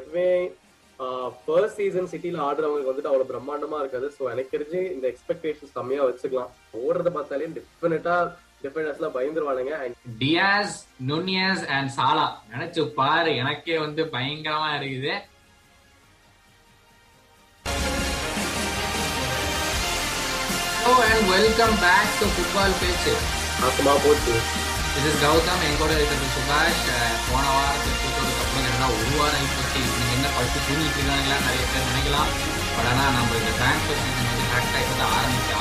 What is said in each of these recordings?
எப்பவுமே first season சிட்டியில ஆடுறவங்களுக்கு வந்துட்டு அவ்வளவு பிரம்மாண்டமா இருக்காது. ஸோ எனக்கு தெரிஞ்சு இந்த எக்ஸ்பெக்டேஷன்ஸ் கம்மியா வச்சுக்கலாம். ஓடுறத பார்த்தாலே டெஃபினட்டா டிஃபெண்டர்ஸ்ல பயந்துருவானுங்க. டியாஸ், நுனியஸ் அண்ட் சாலா நினைச்சு பாரு, எனக்கே வந்து பயங்கரமா இருக்குது. Hello and welcome back to Football Pitch. ஆத்மா போச்சு. This is Gautam and கூட இருக்கிறது சுபாஷ். போன வாரத்துக்கு அப்புறம் என்னன்னா ஒரு வாரம் பற்றி நீங்கள் என்ன படித்து தூங்கிட்டு இருக்காங்களா நிறைய பேர் நினைக்கலாம். பட் ஆனால் நம்ம இந்த டிரான்ஸ்பர் சீசன் வந்து கரெக்டாக வந்து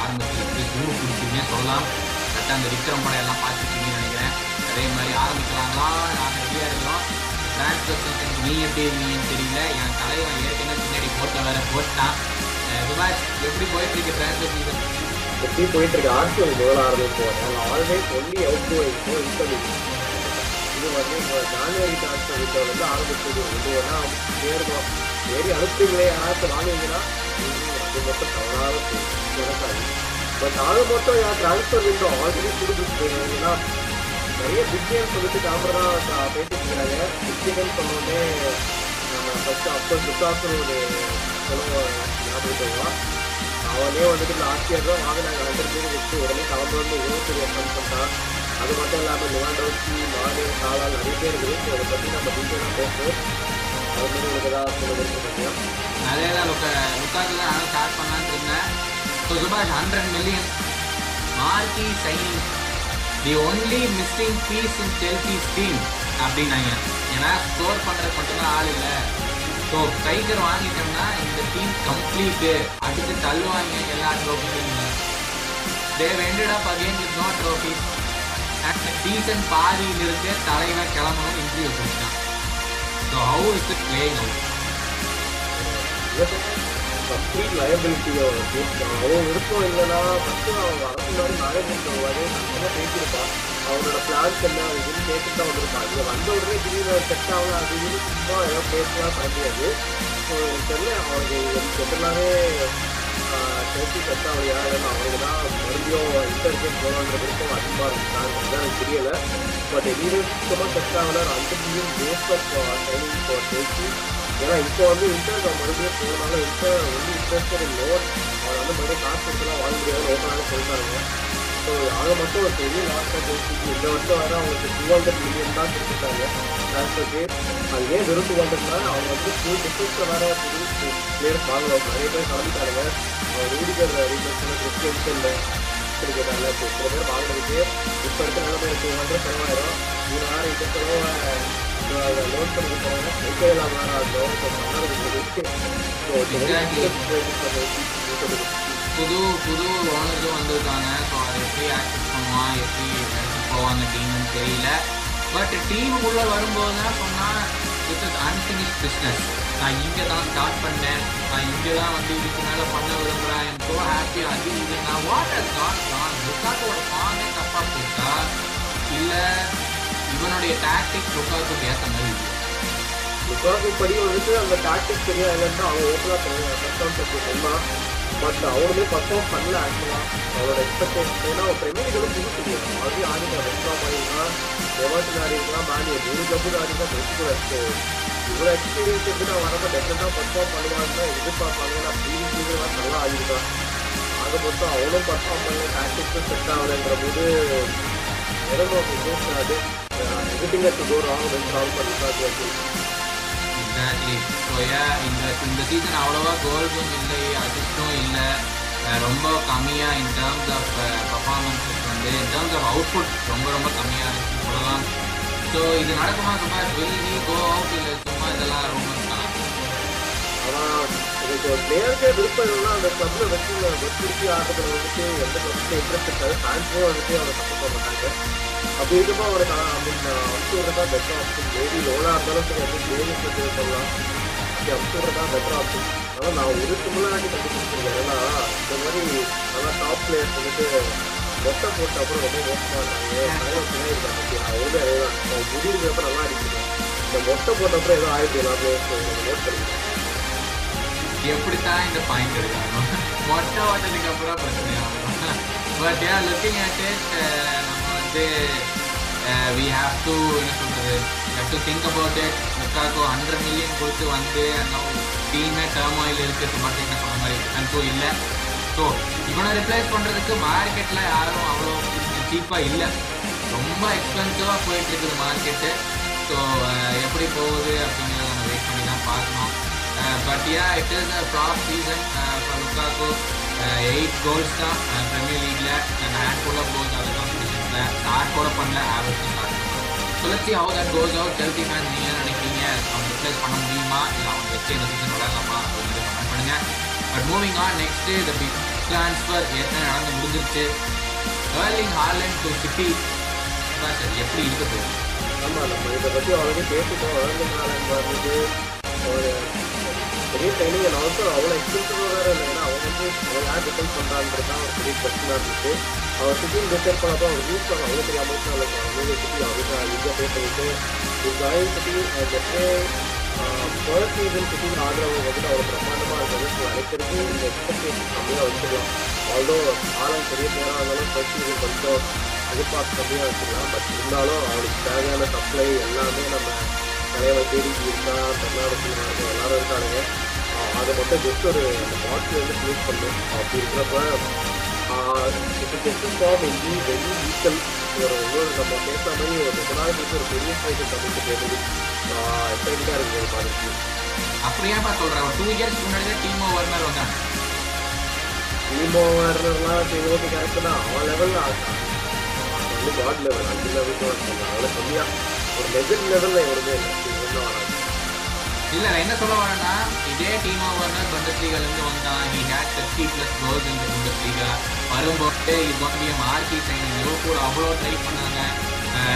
ஆரம்பிச்சு இப்படி தூணு பிடிச்சிங்கன்னு சொல்லலாம். கரெக்டாக அந்த விக்ரம் படம் எல்லாம் பார்த்துருக்கீங்கன்னு நினைக்கிறேன். அதே மாதிரி ஆரம்பிக்கலாம்னா நான் ரெடியாக இருக்கிறோம். டிரான்ஸ்பர் சீசன் நீ எப்படி இருந்தீங்கன்னு தெரியல. என் தலைவன் ஏற்கனவே பின்னாடி போட்டில் வேறு போட்டான். சுபாஷ், எப்படி போயிட்டு இருக்கு டிரான்ஸ்பர் சீசன்? எப்படி போயிட்டு இருக்கு? ஆர்சிஎல் முதல் ஆரம்பிப்போம். நாங்கள் ஆல்ரெடி ஒன்லி அவுட் வைப்போம். இது வந்து இப்போ ஜான்வரி டாக்டர் வந்து ஆரம்பிச்சது வந்து ஏன்னா ஏறுவோம் ஏறி அனுப்புங்களே யாராவது வாங்குவீங்கன்னா அது மொத்தம் தவறாக நடக்காது. பட் அது மொத்தம் யார் டிரான்ஸ்பர் விண்டோ ஆல்ரெடி கொடுத்துருக்கீங்கன்னா நிறைய பிக் கேம்ஸ் வந்துட்டு காமராக பேசிட்டு இருக்காங்க. பிக் கேம் சொன்னோடனே நம்ம ஃபர்ஸ்ட் அப்போது சுத்தாசன் ஒரு சொல்லுவோம் ஞாபகம். அவனே வந்துட்டு இந்த ஆட்சியர் தான் வாங்க நாங்கள் 100 பேர் வச்சு உடனே கலந்து வந்து 20 பேர் பண்ணான். அது மட்டும் இல்லாமல் லிவாண்டோஸ்கி, மானே, சாலா நிறைய பேர் இருக்கு. அதை பற்றி நம்ம டீச்சராக பேசுவோம். அது மாதிரி உங்களுக்கு ஏதாவது சொல்லுங்க. அதே தான் லுக்காக்கு தான் நானும் ஸ்டார்ட் பண்ணான்னு இருந்தேன். ஸோ சுபாஷ், 100 million marquee signing the only missing piece in Chelsea's team அப்படின்னாங்க. ஏன்னா ஸ்கோர் பண்ணுறது மட்டும்தான் ஆள் இல்லை. ஸோ டைகர் வாங்கிட்டோம்னா இந்த டீம் கம்ப்ளீட்டு அடுத்து தள்ளுவாங்க எல்லா ட்ரோஃபிலையும். They ended up again with no trophy. Season பாதியில் இருக்க தலைவன் கிளம்பணும் இன்ட்ரிவியூ கொடுத்தான். So how is it playing out? Complete லயபிலிட்டியோ அவன் விருப்பம் இல்லைன்னா ஃபஸ்ட்டு அவங்க அரசுனாலும் நாயகர் நல்லா பேசியிருப்பான். அவங்களோட பிளான்ஸ் என்ன இதுன்னு கேட்டுட்டு தான் வந்திருப்பாங்க. இங்கே வந்த உடனே திடீர் செட் ஆகலாம் அது இதுன்னு சும்மா எல்லாம் பேசலாம் சாத்தியாது. ஸோ தெரியல அவங்க எப்படினாலே சேர்த்து செட் ஆகும் யாருன்னு அவங்க தான் மறுபடியும் இன்டர்கேட் போகலான்ற விருப்பம் அதிகமாக இருந்துச்சாங்க தான் எனக்கு தெரியலை. பட் திடீர் சுத்தமாக செட் ஆகலாம். அந்த team waste of training for safety. ஏன்னா இப்போ வந்து இன்டர் மறுபடியும் போகணும்னால இன்டர் வந்து இன்ட்ரெஸ்டட் லோன் அவங்க வந்து மறுபடியும் காசு கொடுத்துலாம் வாங்க முடியாது ஓப்பனாக சொல்லிட்டாங்க. ஸோ அதை மட்டும் ஒரு பெரிய லாஸ்ட் பேசிட்டு இந்த வருஷம் வர அவங்களுக்கு 200 million தான் கொடுத்துட்டாங்க லாஸ்ட்டுக்கு. அங்கேயே வெறும் 200 தான். அவங்க வந்து ஃபுல் டிஃபென்ஸில் வேறு புது பிளேயர் வாங்கலாம். நிறைய பேர் கலந்துட்டாங்க. அவர் ரூடிகர் ரீசன்ஸில் கிறிஸ்டியன்ஸில் இருக்கிறாங்க. இப்போ சில பேர் வாங்கினதுக்கு இப்போ இருக்க நல்ல பேர் 200 செலவாயிடும். 3,000 இந்த செலவை லோன் பண்ணி கொடுத்தாங்க. எல்லாம் வேறாட்டும் இருக்குது. புது ஓனர்ஸும் வந்திருக்காங்க. ஸோ அதை எப்படி ஆக்சஸ் பண்ணுவான், எப்படி போவாங்க டீம்னு தெரியல. பட் டீமுக்குள்ளே வரும்போது தான் சொன்னால் இட்ஸ் இஸ் அன்ஃபினிஷ்ட் பிஸ்னஸ். நான் இங்கே தான் ஸ்டார்ட் பண்ணேன், நான் இங்கே தான் வந்து இதுக்கு மேலே பண்ண விரும்புகிறேன், எனக்கு ஸோ ஹாப்பியாக அது இது நான் வாட் ஹஸ் காட் கான் லுக்காக்கோட ஃபார்மே தப்பாக போட்டா இல்லை இவனுடைய டாக்டிக்ஸ் லுக்காக்கு ஏற்ற மாதிரி இருக்குது. லுக்காக்கு படி வந்துட்டு அந்த டாக்டிக்ஸ் தெரியாது இல்லைன்னா அவன் ஓப்பனாக பண்ணுவான். பட் அவனுமே பர்ஃபார்ம் பண்ணல ஆக்சுவலாக அவனோட எக்ஸ்பெக்டேஷன். ஏன்னா அவன் பிரேமியர் லீக் கூட புதுசு ஆல்ரெடி ஆடிக்கலாம். வெஸ்ட்லாம் பண்ணியிருக்கான், எவர்டன் ஆடிருக்கலாம், மேலே ஒரு கிளப்புக்கு ஆடிருக்கான். பெஸ்ட்டு வச்சு இவ்வளோ எக்ஸ்பீரியன்ஸ் எடுத்துகிட்டு அவன் வரப்போ டெஃபரெண்டாக பர்ஃபார்ம் பண்ணுவான்னு தான் எதிர்பார்ப்பாங்க. நான் பிடிச்சி நல்லா ஆடிருக்கான். அதை பொறுத்து அவனும் பர்ஃபார்ம் பண்ண டாக்டிக்ஸும் செட் ஆகலைன்ற போது எதோ அது எதிர்த்திங்க தூரம் வெஸ்ட்லாம் பண்ணிருக்காங்க. எக்ஸாக்ட்லி. ஸோ இந்த சீசன் அவ்வளோவா கோல்ஸும் இல்லை, அசிஸ்டும் இல்லை, ரொம்ப கம்மியாக இன் டேர்ம்ஸ் ஆஃப் பர்ஃபார்மன்ஸஸ் வந்து இன் டேர்ம்ஸ் ஆஃப் அவுட்புட் ரொம்ப கம்மியாக இருக்குன்னு சொல்லலாம். ஸோ இது நடக்குமா சும்மா வெளியே கோ அவுட் இல்லை சும்மா இதெல்லாம் ரொம்ப இருக்கலாம். ஆனால் எனக்கு ஒரு பிளேயருக்கே விருப்பம் இல்லைன்னா அந்த கிளப்பில் வெற்றி ஆடுறது வந்துட்டு எந்த கிளப்பில் இன்ட்ரெஸ்ட் இருக்காது. ஃபேன்ஸே வந்துட்டு அவரை சப்போர்ட் பண்ண மாட்டாங்க. அப்படி இருக்கும்போது அவரை அமுச்சு விடுறதா பெட்டர் ஆப்ஷன். டெய்லி லோனாக இருந்தாலும் சரி அப்படி டெய்லிக்கு சேவ் பண்ணலாம். அப்படி அமுச்சு விடுறதா பெட்டர் ஆப்ஷன். ஆனால் நான் ஒரு தமிழ்நாட்டி கண்டுபிடிச்சிருக்கேன். ஏன்னா இந்த மாதிரி நல்லா டாப் பிளேயர்ஸ் வந்துட்டு மொட்டை போட்ட அப்புறம் ரொம்ப மோசமாக இருந்தாங்க. நிறைய பிள்ளையிருக்காங்க. அப்படி நான் ஒழுங்கு அடையலாம் அவங்க முடிவுங்கிறப்ப நல்லா அடிச்சிருக்கேன். இந்த மொட்டை போட்ட அப்புறம் ஏதோ ஆயிடுச்சு எல்லா பிளேயர்ஸ் நோட் பண்ணிக்கிறேன். எப்படித்தான் இந்த பாயிண்ட் எடுக்கணும் மொட்டை ஓட்டத்துக்கு அப்புறம் பிரச்சனையாகும். பட் லுக்கிங் அட் இட் நம்ம வந்து வி ஹேவ் டு என்ன சொல்கிறது have to think about it. Lukaku 100 million கொடுத்து வந்து டீமே டர்மாயில் இருக்கிறது மட்டும் என்ன சொன்ன மாதிரி கண்ட்ரோல் இல்லை. ஸோ இவனை ரிப்ளேஸ் பண்ணுறதுக்கு மார்க்கெட்டில் யாரும் அவ்வளோ சீப்பாக இல்லை, ரொம்ப எக்ஸ்பென்சிவாக போயிட்டுருக்குது மார்க்கெட்டு. ஸோ எப்படி போகுது அப்படிங்கிறத நம்ம வெயிட் பண்ணி தான் பார்க்கணும். But yeah, it is a prop season for லுக்காக்கு. 8 goals தான் பிரீமியர் லீகில், ஹேண்ட்ஃபுல்லாக போகுது அது காம்படிஷனில், ஸ்டார்ட் கூட பண்ணல, ஆவரேஜ் தான். So let's see how that goes out. Chelsea fans நீங்கள் நினைக்கிறீங்க அவங்க ரிப்ளேஸ் பண்ண முடியுமா இல்லை அவங்க வச்சு இந்த சீசன் விளையாடலாமா அப்படின்னு கமெண்ட் பண்ணுங்கள். பட் மூவிங் ஆன், நெக்ஸ்ட்டு இந்த பிக் ட்ரான்ஸ்ஃபர் ஏற்கனவே நடந்து முடிஞ்சிருச்சு. Sterling Haaland to City, sir எப்படி இருக்க போகுது? ஆமாம், நம்ம இதை பற்றி ஆல்ரெடி பேசிட்டோம். ஸ்டெர்லிங் ஹாலண்ட் வருது ஒரு பெரிய ட்ரைனிங் அண்ட் ஆல்சோ அவ்வளோ எக்ஸ்பென்சிவாக வேறு இல்லைன்னா அவங்க வந்து யார் டிபெண்ட் பண்ணுறாங்கிறது தான் ஒரு பெரிய பிரச்சனை இருந்துச்சு. அவர் சிட்டின்னு டிசைட் பண்ணப்போ அவர் யூஸ் பண்ண அவ்வளோ பெரிய அமௌண்ட் தான் அவங்க சிட்டி அவங்க ஈஸியாக பே பண்ணிட்டு join City just first season சிட்டின்னு ஆடுறவங்க வந்துட்டு அவர் பிரமாண்டமாக இருந்தது. ஸோ அனைத்திற்கு இந்த எக்ஸ்பெக்டேஷன் கம்மியாக வச்சுக்கலாம். ஆல்தோ ஆளும் பெரிய பேராக இருந்தாலும் ஃபர்ஸ்ட் சீசன் கொஞ்சம் எதிர்பார்த்து கம்மியாக வச்சுக்கலாம். பட் இருந்தாலும் அவருக்கு தேவையான சப்ளை எல்லாமே நம்ம நிறைய தேடிக்கு இருந்தால் பெர்னார்டோ சில்வா எல்லாரும் இருக்கானுங்க. அதை மட்டும் ஜஸ்ட் ஒரு பாட்டில் வந்து யூஸ் பண்ணும். அப்படி இருக்கிறப்ப இஞ்சி வெள்ளி ஈக்கல் ஒரு ஒவ்வொரு நம்ம பேசுகிற மாதிரி ஒரு பெர்னார்டோக்கு ஒரு பெரிய சைக்கிள் கம்மிட்டு கேட்டது எக்ஸைட்டாக இருக்குது பாதிக்கு. அப்படியே நான் சொல்கிறேன், ஒரு 2 இயர்ஸ் முன்னாடி டீம் ஓவர்னர் வந்தாங்க. டீம் ஓவர்னர்லாம் சரி ஓகே கரெக்டு தான், அவன் லெவலில் ஆகலாம் வந்து காட் லெவல் அந்த லெவலுக்கு வந்தாங்க. அதனால் கம்மியாக ஒரு லெஜண்ட் லெவலில் எவ்வளோவே இல்லை. நான் என்ன சொல்ல வரேன்னா, இதே டீம் ஓவர்னர் பண்டஸ்லீகாலேருந்து வந்தான். ஹி ஹேட் 30+ கோல்ஸ் இந்த பண்டஸ்லீகா வரும்போது. இது வந்து மார்க்கி சைனிங் லிவர்பூல் அவ்வளோ ட்ரை பண்ணாங்க.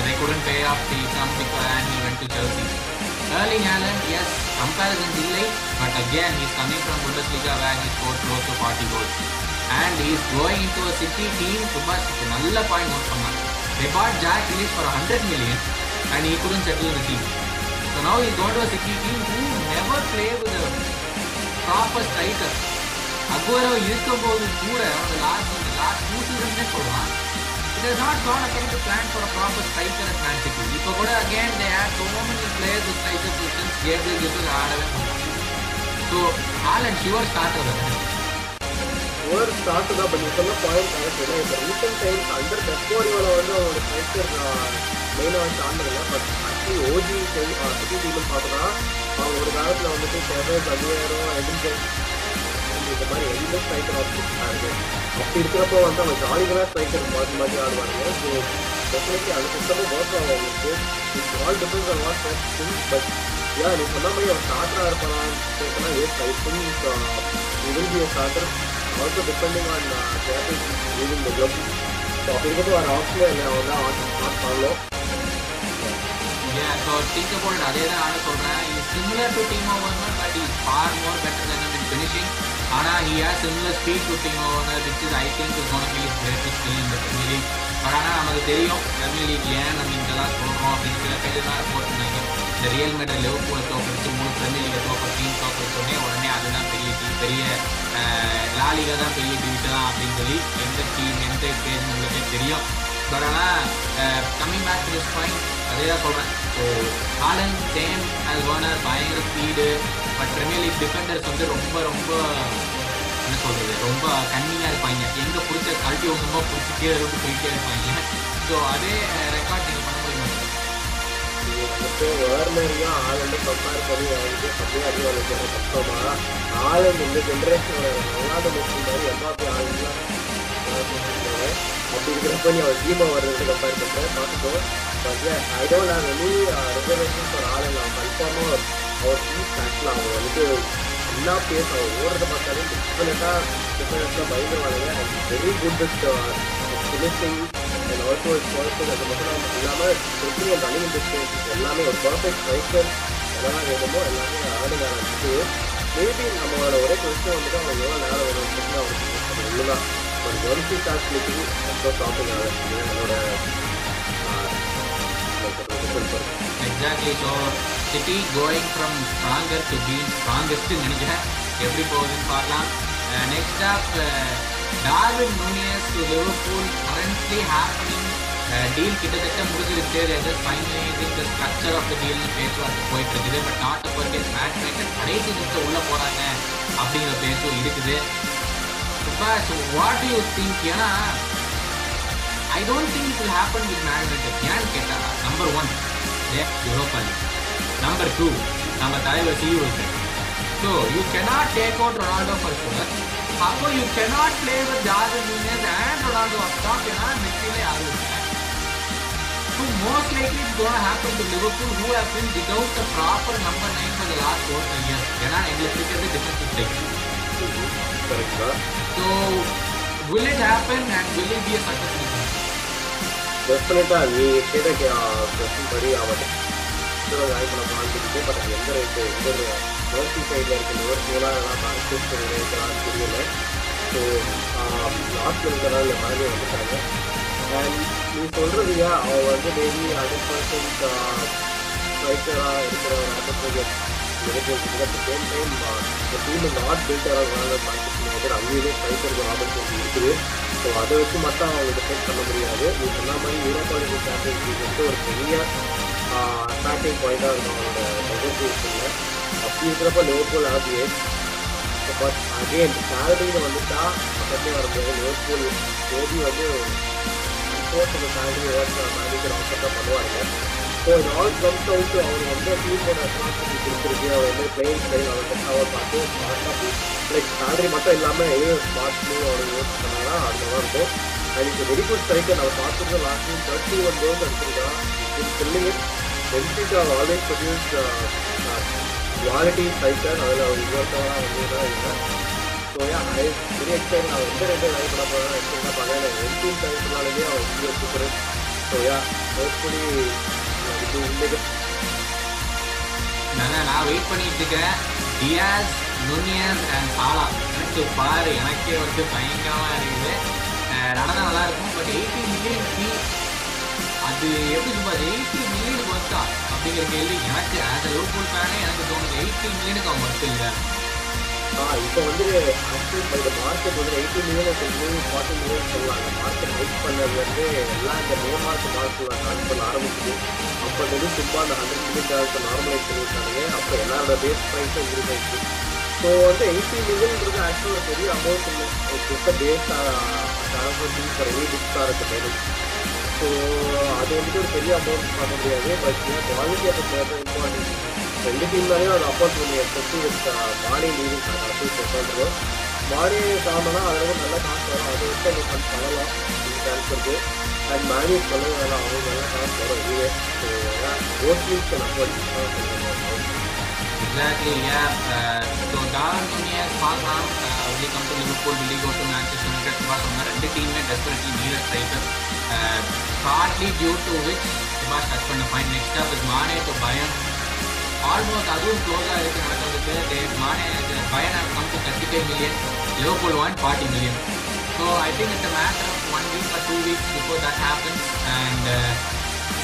They couldn't pay off the sum because and he went to Chelsea. Sterling Haaland as comparison இல்லை, but again he is coming from Bundesliga where he score close to 40 goals and he is going into a city team சுபாஷ் நல்ல point note பண்ணாங்க. They bought Jack release for 100 million and he couldn't settle the team. So now he's gone to a City team who never play with a proper striker. Aguero இருக்கும்போது கூட on the last 2 seasons சொல்லுவான். It has not gone according to plan for a proper striker at Manchester. இப்போ கூட again they had so many players with striker positions. Gabriel Jesus ஆடவே மாட்டான். So Haaland sure starter தான். ஒரு start தான் பண்ணிக்கலாம் point ஆகல. இந்த ரீசன்ட் டைம்ஸ் அண்டர் பெர்ஃபார்மன்ஸ்ல வந்து அவரோட striker மெயினாக வந்து ஆண்டதில்லை. பட் ஆக்சுவலி ஓஜி சிட்டி டீம்னு பார்த்தோன்னா அவங்க ஒரு காலத்தில் வந்துட்டு ஃபேவரேட் அதிகாரம் எடிஞ்சன் இந்த மாதிரி எந்த ஸ்ட்ரைக்கர் ஆப்ஷன்ஸாக இருக்குது. அப்படி இருக்கிறப்போ வந்து அவங்க ஜாலிகளாக ஸ்ட்ரைக்கர் மாற்றி மாற்றி ஆடுவாங்க. ஸோ டெஃபினெட்லி அது சுத்தமாக மோசம் ஆகும் அவங்களுக்கு. It's all depends on what things. But ஏன் நீ சொன்ன மாதிரி அவன் ஸ்டார்டராக இருப்பானான்னு கேட்டோன்னா எஸ் ஐ திங்க் இந்திய starter also depending on cable leaving the club. So அப்படி இருக்கிறப்போ வர ஆப்ஷனே இல்லை, அவங்க தான் ஆட்டம் ஸ்டார்ட் பண்ணலாம். So think about it, adhe dhaan naan solren. He is similar to Timo Werner but he is far more better than him in finishing. Ana he has similar speed to Timo Werner which is I think is going to be his greatest skill in the Premier League. Ana namakku theriyum Premier League la nam indala solrom appadina kailanar potunga. The Real Madrid Liverpool topped 3 Premier League topped team topped sone orane adha periya team periya La Liga da periya team da appdi solli endha team endha game ungalukku theriyum. But ana coming back to this point adhe dhaan solren. So Haaland same as Werner பயங்கர speed, but premier league defenders வந்து ரொம்ப ரொம்ப என்ன சொல்கிறது ரொம்ப கன்னியாக இருப்பாங்க. எங்கே பிடிச்ச கல்ட்டி ஒன்றுமோ பிடிச்சிட்டே இருந்து போயிட்டே இருப்பாங்க. ஸோ அதே ரெக்கார்ட் நீங்கள் பண்ண முடியுமா? வேர்னரையும் ஹாலண்டை கம்பேர் பண்ணி அவங்களுக்கு கம்மியாக அறிவாங்க கஷ்டமாக. ஹாலண்ட் இந்த ஜென்ரேஷனோட ரொனால்டோ மெஸ்ஸி மாதிரி எம்பாப்பே ஆளுங்களாம் அப்படி இருக்கிறப்ப நீ அவர் டீமாக வர்றதுக்கு கம்பேர் பண்ணுறேன் பார்த்துக்கோ. But yeah, I don't have any reservations for Haaland. Confirm our team fact la avanga illa pace overada paathaale different bayinga varanga very good finishing and also his quality as a model illama shooting and running distance ellame a perfect striker ellama edumbo ellame aadunga randu maybe nammala ore question vandha avanga nala oru question avanga illa for one key task meeting so talking avanga Exactly. So City going from stronger to being strongest நினைக்கிறேன். எப்படி போகுதுன்னு பார்க்கலாம். Next up Darwin Nunez to Liverpool currently happening deal கிட்டத்தட்ட முடிஞ்சிருச்சு. இந்த structure of the டீல்னு பேச்சும் வந்து போயிட்டு இருக்குது. பட் நாட்டு பர்கேஸ் மேட்ச் மேட்சர் கடைசி நிமிஷம் உள்ளே போகிறாங்க அப்படிங்கிற பேச்சும் இருக்குது. What you think? ஏன்னா I don't think it will happen with management. ஏன்னு கேட்டால் number one Europa League, number two நம்ம தலைவர் சிஇஓக்கு. So you cannot take out Ronaldo for score. அப்போ you cannot play with Darwin Nunez and Ronaldo up top. ஏன்னா மிட்ஃபீல்டே ஆகுது. So most likely it's going to happen to Liverpool, who have been without the proper number 9 for the last 4-5 years. ஏன்னா எங்களுக்கு இருக்கிறது defensive like. So will it happen and will it be a successful season? Definitely. நீ கேட்ட question படி ஆகட்டும். இப்போ நம்ம பார்த்துக்கிட்டே பட் அது எந்த ரேட்டு எந்த நோர்த்தி சைடில் இருக்கிற நோர்த்தியெல்லாம் எல்லாம் பார்த்து இருக்கிறான்னு தெரியல. ஸோ லாஸ்ட் இருக்கிறதா இந்த மாதிரி வந்துட்டாங்க. அண்ட் நீ சொல்கிறதுயா அவன் வந்து மேபி 100% ஃபைட்டராக இருக்கிற ஒரு ஆட்டோஜன் எனக்கு அட் சேம் டைம் இந்த டீம் நாட் பில்டராக பார்த்துட்டு அவங்களே ஃபைட்டருக்கு ஆப்பர்ச்சுனிட்டி இருக்குது. ஸோ அதை வச்சு மட்டும் அவங்க டிஃபெண்ட் பண்ண முடியாது. இது எல்லா மாதிரி யூரோப்பா லீக் சாம்பியன்ஷிப் வந்து ஒரு பெரிய ஸ்டார்டிங் பாயிண்டாக இருக்கும் அவங்களோட நெகோசியேஷனில். அப்படி இருக்கிறப்ப லிவர்பூல் ஆகியே பட் அகெயின் சேலரியில் வந்துட்டா பக்கத்தே வர முடியாது. லிவர்பூல் மேபி வந்து கோர்ஸுக்கு சாலரி ஓட்டம் மேனேஜர் ஆஃபர்டாக பண்ணுவாங்க. ஸோ இது ஆல் கம்ஸ் அவுட்டு அவர் வந்து டீமோட ரெஸ்பான்சிபிலிட்டி கொடுத்துருக்கு. அவர் வந்து பிளேயிங் ஸ்டைல் அவர் டெஸ்டாக பார்த்து ஸ்மார்ட்டாக லைக் சேலரி மட்டும் இல்லாமல் எதுவும் ஸ்மார்ட்லேயும் அவர் யோசிச்சு பண்ணாங்கன்னா அதுதான் இருக்கும். அண்ட் இப்போ வெரி குட் ஸ்ட்ரைக்கர் அவர் பார்த்துருக்கோம். லாஸ்ட் டைம் 31 கோல்ஸ் அடிச்சிருக்கான். இது Sterling benefit of always produce quality striker. அதில் அவர் இவ்வளோதான் வந்து தான் இல்லை. So I very excite. நான் எந்த ரேட்டை லைக் பண்ண போகிறேன் எக்ஸ்பெக்டாக பார்க்கல. எல்டிஎம் டைம்னாலுமே அவன் எப்படி வச்சுக்கிறேன். ஸோ ஹோப்ஃபுல்லி இது இல்லை நான் வெயிட் பண்ணிட்டு இருக்கேன். டியாஸ், நுனியஸ் அண்ட் சாலா எனக்கு பாரு எனக்கே வந்து பயங்கரமாக இருக்குது. நடந்தால் நல்லாயிருக்கும். பட் 80 மில்லியன் ஃபீ அது எப்படி சொல்லுவாங்க? 80 மில்லியனுக்கு ஒர்த்தா அப்படிங்கிற கேள்வி எனக்கு. அந்த லிவர்பூல் ஃபேனே எனக்கு தோணுது 80 மில்லியனுக்கு அவன் ஒர்த்து இல்லை. இப்போ வந்து ஆக்சுவலி இப்போ இந்த மார்க்கெட் வந்து 80 மில்லியன் சொல்லி 40 மில்லியன் சொல்லலாம். அந்த மார்க்கெட் ஹைக் பண்ணது வந்து எல்லாம் இந்த மே மார்க்கெட் ஹேண்ட் பண்ண ஆரம்பிச்சிது. அப்போ வந்து சும்மா அந்த 100 மில்லியன் நார்மலைஸ் பண்ணியிருக்காங்க. அப்போ எல்லாரோட பேஸ் ப்ரைஸும் இருக்காச்சு. ஸோ வந்து 80 மில்லியன்றது ஆக்சுவலாக பெரிய அமௌண்ட் இல்லை. கிட்ட பேஸ் டிரான்ஸ்பர் ஃபார் எனி டிஸ்டாக இருக்குது. ஸோ அது வந்து ஒரு பெரிய அமௌண்ட் பண்ண முடியாது. But quality of pair important. ரெண்டு டீம்னாலையும் அது அஃபோர்ட் பண்ணி எக்ஸ்பெக்ட் வித் மானே லீடிங் பண்ணுறோம். மானே சாமனா அதில் நல்லா காசு வரும். அதை வச்சு அவங்க பண்ண பண்ணலாம் ட்ரான்ஸ்பருக்கு. அண்ட் மானே பண்ண வேணாம். அவங்க நல்லா காசு வரும். இதுவே ஓட்லீஸ் afford exactly. So Darwin Nunez, Haaland only come to Liverpool, will go to Manchester United சொன்னால் ரெண்டு டீமுமே desperately need striker. Partly due to which சுபாஷ் டச் பண்ண point. Next off is Mane to Bayern. Almost அதுவும் க்ளோஸாக இருக்குது நடக்கிறதுக்கு. Mane Bayern வந்து 35 million, Liverpool 40 million. So I think it's a matter of 1 week or 2 weeks before that happens. And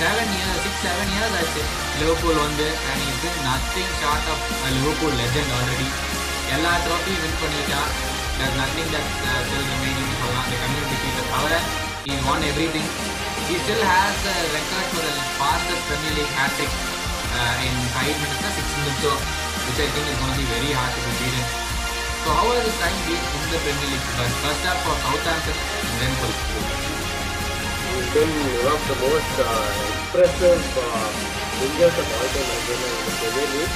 7 years ஆச்சு Liverpool வந்து. And is in nothing short of Liverpool legend already. எல்லா ட்ராஃபியும் win பண்ணிட்டா. That nothing that still remaining சொல்லலாம். அந்த community ஷீட்டை தவிர is one everything. He still has the record for the fastest premier league hattrick in 5 minutes or 6 minutes, which I think is going to be very hard to beat in. So how has the time been in the Premier League? First up for Southampton and then for Liverpool. He's been one of the most impressive fingers of all time in the Premier League.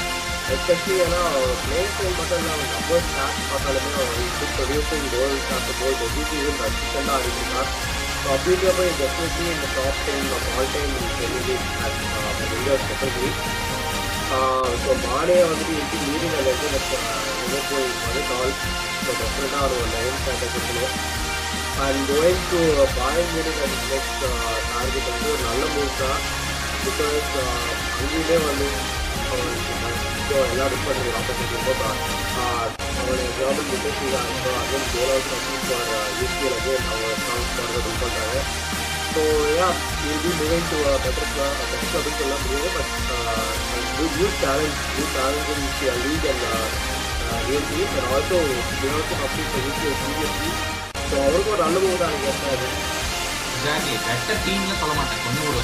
Especially you know, playing time pattern on number stats pattern on producing goals after goals every season consistently ஆடிட்டு. So Abhijit is definitely in the top 10 of all time in Premier League at India's category. So Mane already is leading a legend at Liverpool for it all. So definitely our 9th category. And going to Bayern Munich as next target வந்து ஒரு நல்ல move தான். Because அங்கேயுமே வந்து எல்லாரும் பண்ணுற opportunity ரொம்ப அவனை ஜெர்மன் விட்டா இருக்கும். அகைன் கோல் அவுட் கம்ப்ளீட் பண்ணுற யூபியில் அகைன் அவங்க சாங்ஸ் பண்ணுறது பண்ணுறாங்க. ஸோ ஏன் இது மூவிங் டு பெட்டர் அப்படின்னு சொல்ல முடியாது. But new challenge in league and new team and also complete UPSC. So அவருக்கும் ஒரு நல்ல மூவ் தான். எக்ஸாக்ட்லி பெட்டர் டீம்ல சொல்ல மாட்டேன், ஒன்று ஒரு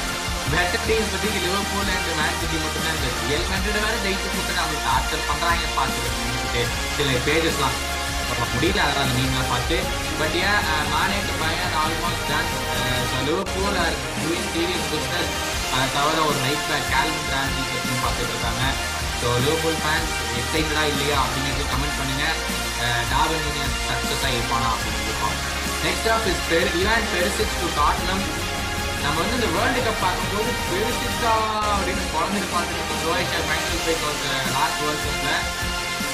பெட்டர் டீம் பற்றி லிவர்பூல் அண்ட் மேன் சிட்டி மட்டும்தான் இருந்தது. ரியல் மேட்ரிட் வேறு ஜெயிச்சு போட்டு அவங்க டார்ச்சர் பண்ணுறாங்க பார்த்துட்டு சில பேஜஸ்லாம் முடியல, அதனால் நீங்களாம் பார்த்து. பட் ஏன் மானேக்கு பயன் ஆல்மோஸ்ட் தான் Liverpool are doing serious business. அதை தவிர ஒரு ரைட் பேக் கேல்வின் ராம்ஸி பார்த்துட்டு இருக்காங்க. ஸோ லிவர்பூல் ஃபேன்ஸ் எக்ஸைட்டடாக இல்லையா அப்படிங்கிறது கமெண்ட் பண்ணுங்கள். டார்வின் நுனேஸ் சக்ஸஸ் ஆகிருப்பானா அப்படின்னு இருப்பாங்க. Next off is Ivan Perisic to Tottenham. நம்ம வந்து இந்த வேர்ல்டு கப் பார்க்கும்போது பெரிசிக்ஸா அப்படின்னு குழந்தைங்க பார்த்துட்டு ஜோயிஷா ஃபைனல் பேக் லாஸ்ட் வேர்ல்டு கப்பில்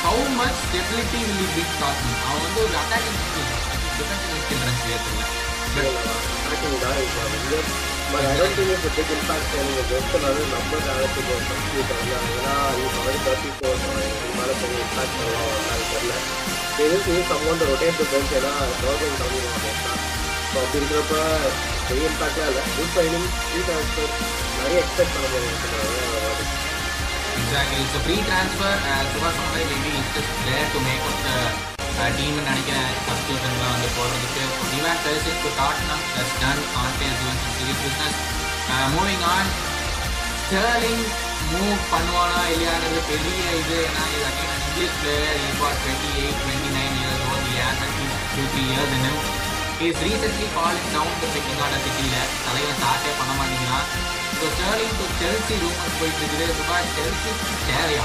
how much stability will be big talking அவன் வந்து ஒரு அட்டாக்கிங் நிறைய Exactly. So pre-transfer, Subha Samadhi maybe is just there to make up the team and Nanika substitution on the board of the field. So Ivan Perisic to Tottenham has done. Conte is doing some serious business. Moving on, Sterling move பண்ணுவானா இல்லையானது பெரிய இது. ஏன்னா இது again an English player, he got 28-29 years old, he has at least 2-3 years in him. He is recently falling down the pecking order சிட்டியில் தலைவன் ஸ்டார்ட்டே பண்ண மாட்டேங்கிறான். So Sterling to Chelsea rumors போயிட்டு இருக்குது. சுபாஷ் Chelsea தேவையா?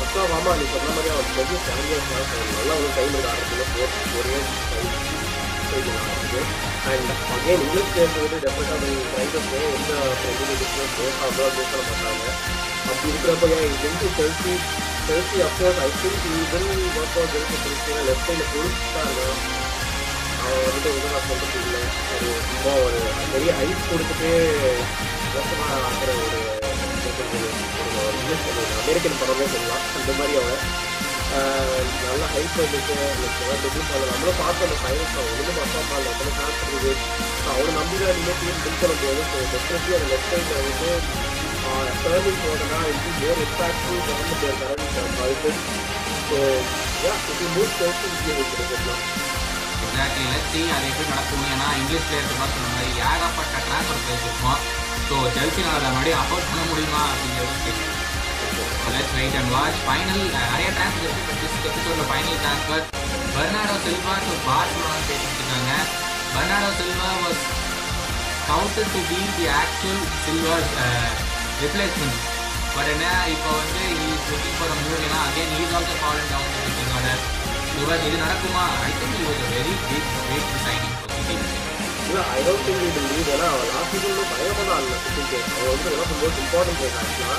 மொத்தம் மாமா நீ சொன்ன மாதிரி அவர் பெரிய சேலஞ்சர்ஸ் நல்லா ஒரு டைம் ஆரம்பிச்சு ஒரு அண்ட் அகெயின் இங்கிலீஷ் பிளேயர்ஸ் வந்து டெஃபினட்டாக ரைட்டர்ஸோ எந்த அவ்வளோ பேச பண்ணுறாங்க. அப்படி இருக்கிறப்ப ஏன் இது வந்து Chelsea Chelsea of course I think even work out எடுத்து பிடிச்சிங்கன்னா லெஃப்ட் சைடில் ஃபுல்ஸ்டாக இருக்கும். அவன் வந்துட்டு வந்து நான் சொல்கிறது இல்லை, ஒரு ரொம்ப ஒரு பெரிய ஹைட் கொடுத்துட்டு மோசமாக ஆகிற ஒரு அமெரிக்கன் படமே சொல்லலாம். அந்த மாதிரி அவன் நல்லா ஹைட் வந்துட்டு நம்மளும் பார்த்து அந்த ஃபைனல்ஸ் அவன் ஒன்று மாசம் பாடல எத்தனை சான்ஸ் இருக்குது. அவனை நம்பி தான் இனிமேல் டீம் பில் பண்ண முடியாது. ஸோ டெஃபினெட்லி அந்த லெஃப்ட் சைடில் வந்துட்டு சர்வீஸ் போடனா இது வேறு இம்பாக்டும் தொடர்ந்து போயிருக்காங்க அதுக்கு. ஸோ இது மூணு சேர்த்து எக்ஸாக்ட்லி லட்சி அது எப்படி நடக்கும். ஏன்னா இங்கிலீஷ் பிளேயர்ஸ் பார்த்து நம்ம ஏகப்பட்ட ட்ரான்ஸ்ஃபர் பிரைஸ் இருக்கும். ஸோ ஜெல்சினால் அதை மாதிரி அஃபோர்ட் பண்ண முடியுமா அப்படிங்கிறது let's wait and watch. Final நிறைய ட்ரான்ஸ்ஃபர் இருக்குது. Final transfer Bernardo Silva to Barcelona பேசிட்டு இருக்காங்க. Bernardo Silva was counted to be the actual Silva's replacement. But என்ன இப்போ வந்து லுக்கிங் ஃபார் அ மூவ். ஏன்னா again he is also fallen down the picking order. இவர் இது நடக்குமா? I think it was a very big great signing for the team. இல்ல I don't think it will lead. ஏன்னா last சீசன்ல பயங்கரமா ஆடுன player அவர் வந்து ரொம்ப இம்பார்ட்டன்ட் பிளேயர் ஆக்சுவலா.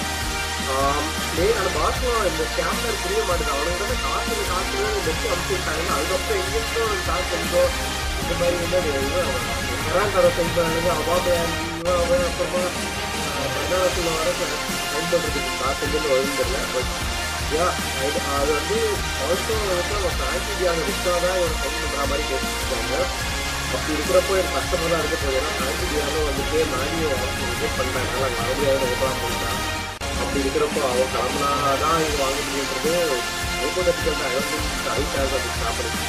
பிளேயர் அந்த பார்சலோனா இந்த கேம்பர் புரிய மாட்டேங்குது. அவனோட காசுல பெஸ்ட் அம்சிட்டாங்க. அதுக்கப்புறம் எங்கேயோ ஒரு டாஸ் பண்ணோ இந்த மாதிரி வந்து கராண்டோட கைப்பாங்க அவாபே அப்புறமா பர்னார்டோல வர ரைட் பண்ணுறதுக்கு காசு எங்கேயும் ஒழுங்கில்லை. பட் யா அது வந்து ஆல்சோ வந்து நம்ம ஃபேன்சியாக ரிஸ்டாக தான் ஒரு சைன் பண்ணுற மாதிரி கேட்டுருக்காங்க. அப்படி இருக்கிறப்போ எனக்கு கஷ்டமாக தான் இருக்க போகுது. ஏன்னா ஃபேன்சியாக வந்துட்டு நானியை விஜெட் பண்ணுறாங்க. நல்லா மறுபடியாக ஓப்பனாக போயிட்டான். அப்படி இருக்கிறப்போ அவன் கிளம்புனா தான் இது வாங்க முடியுன்றது ஓப்போதத்துக்கு தான் ஐம்பது ஐட்டாக அது சாப்பிடுது.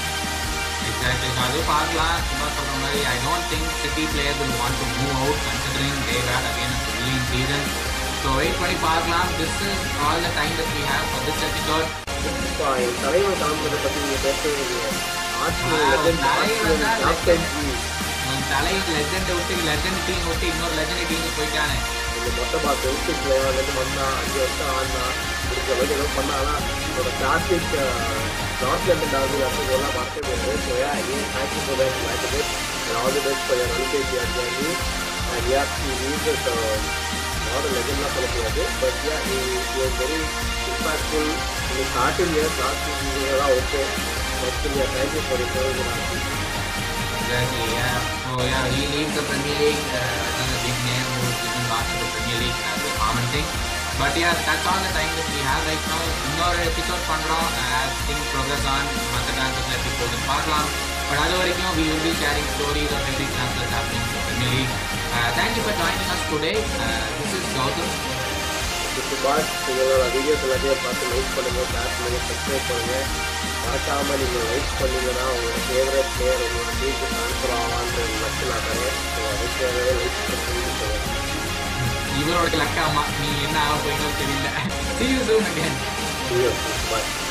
எக்ஸாக்ட்லி அது பார்க்கலாம். சும்மா சொல்கிற மாதிரி I don't think City player will want to move out considering they had again a brilliant season. So wait for it பார்க்கலாம். This is all the time that we have for this episode. தலைவர் காம்பென்ட் பத்தி நீங்க பேசவே இல்லையா? தலைவர் legend விட்டு legend team விட்டு இன்னொரு லெஜெண்ட் டீமுக்கு போயிட்டானே. இந்த மொத்தமா பெஸ்ட் பிளேயர்ல வந்தா 5 வருஷம் ஆனா இந்த வேலையெல்லாம் பண்ணானா ஒரு கிளாசிக் நார்த்லண்ட் டார்வி அப்படிலாம் பார்க்கவே இல்லை. சோ யா இது ஹாக்கி போல இருக்குது. all the best for your future journey and you have to reach the ஒரு லெஜெண்ட்லாம் சொல்ல முடியாது. But yeah is very impactful. இந்த ஸ்டார்டிங் இயர் ஸ்டார்டிங்லாம் okay. But year thank you for it exactly. He leaves the premier league as a big name who didn't watch the premier league as a common thing. But yeah that's all the time that we have right now. இன்னொரு episode பண்ணுறோம் as things progress on மற்ற dances எப்படி போகுதுன்னு பார்க்கலாம். But அது வரைக்கும் we will be sharing stories of every dances happening in the premier league. Thank you for joining us today. This is Gautam. This is Subhash. If you like our videos, like, share, subscribe, and மறக்காமல் நீங்கள் wait பண்ணிங்கன்னா உங்களோட favourite player உங்களோட டீமுக்கு transfer ஆவான்றது மட்டும் நான் கிடையாது. Wait பண்ணி இவரோட லக்காமா நீ என்ன ஆக போறீங்களோ தெரியல.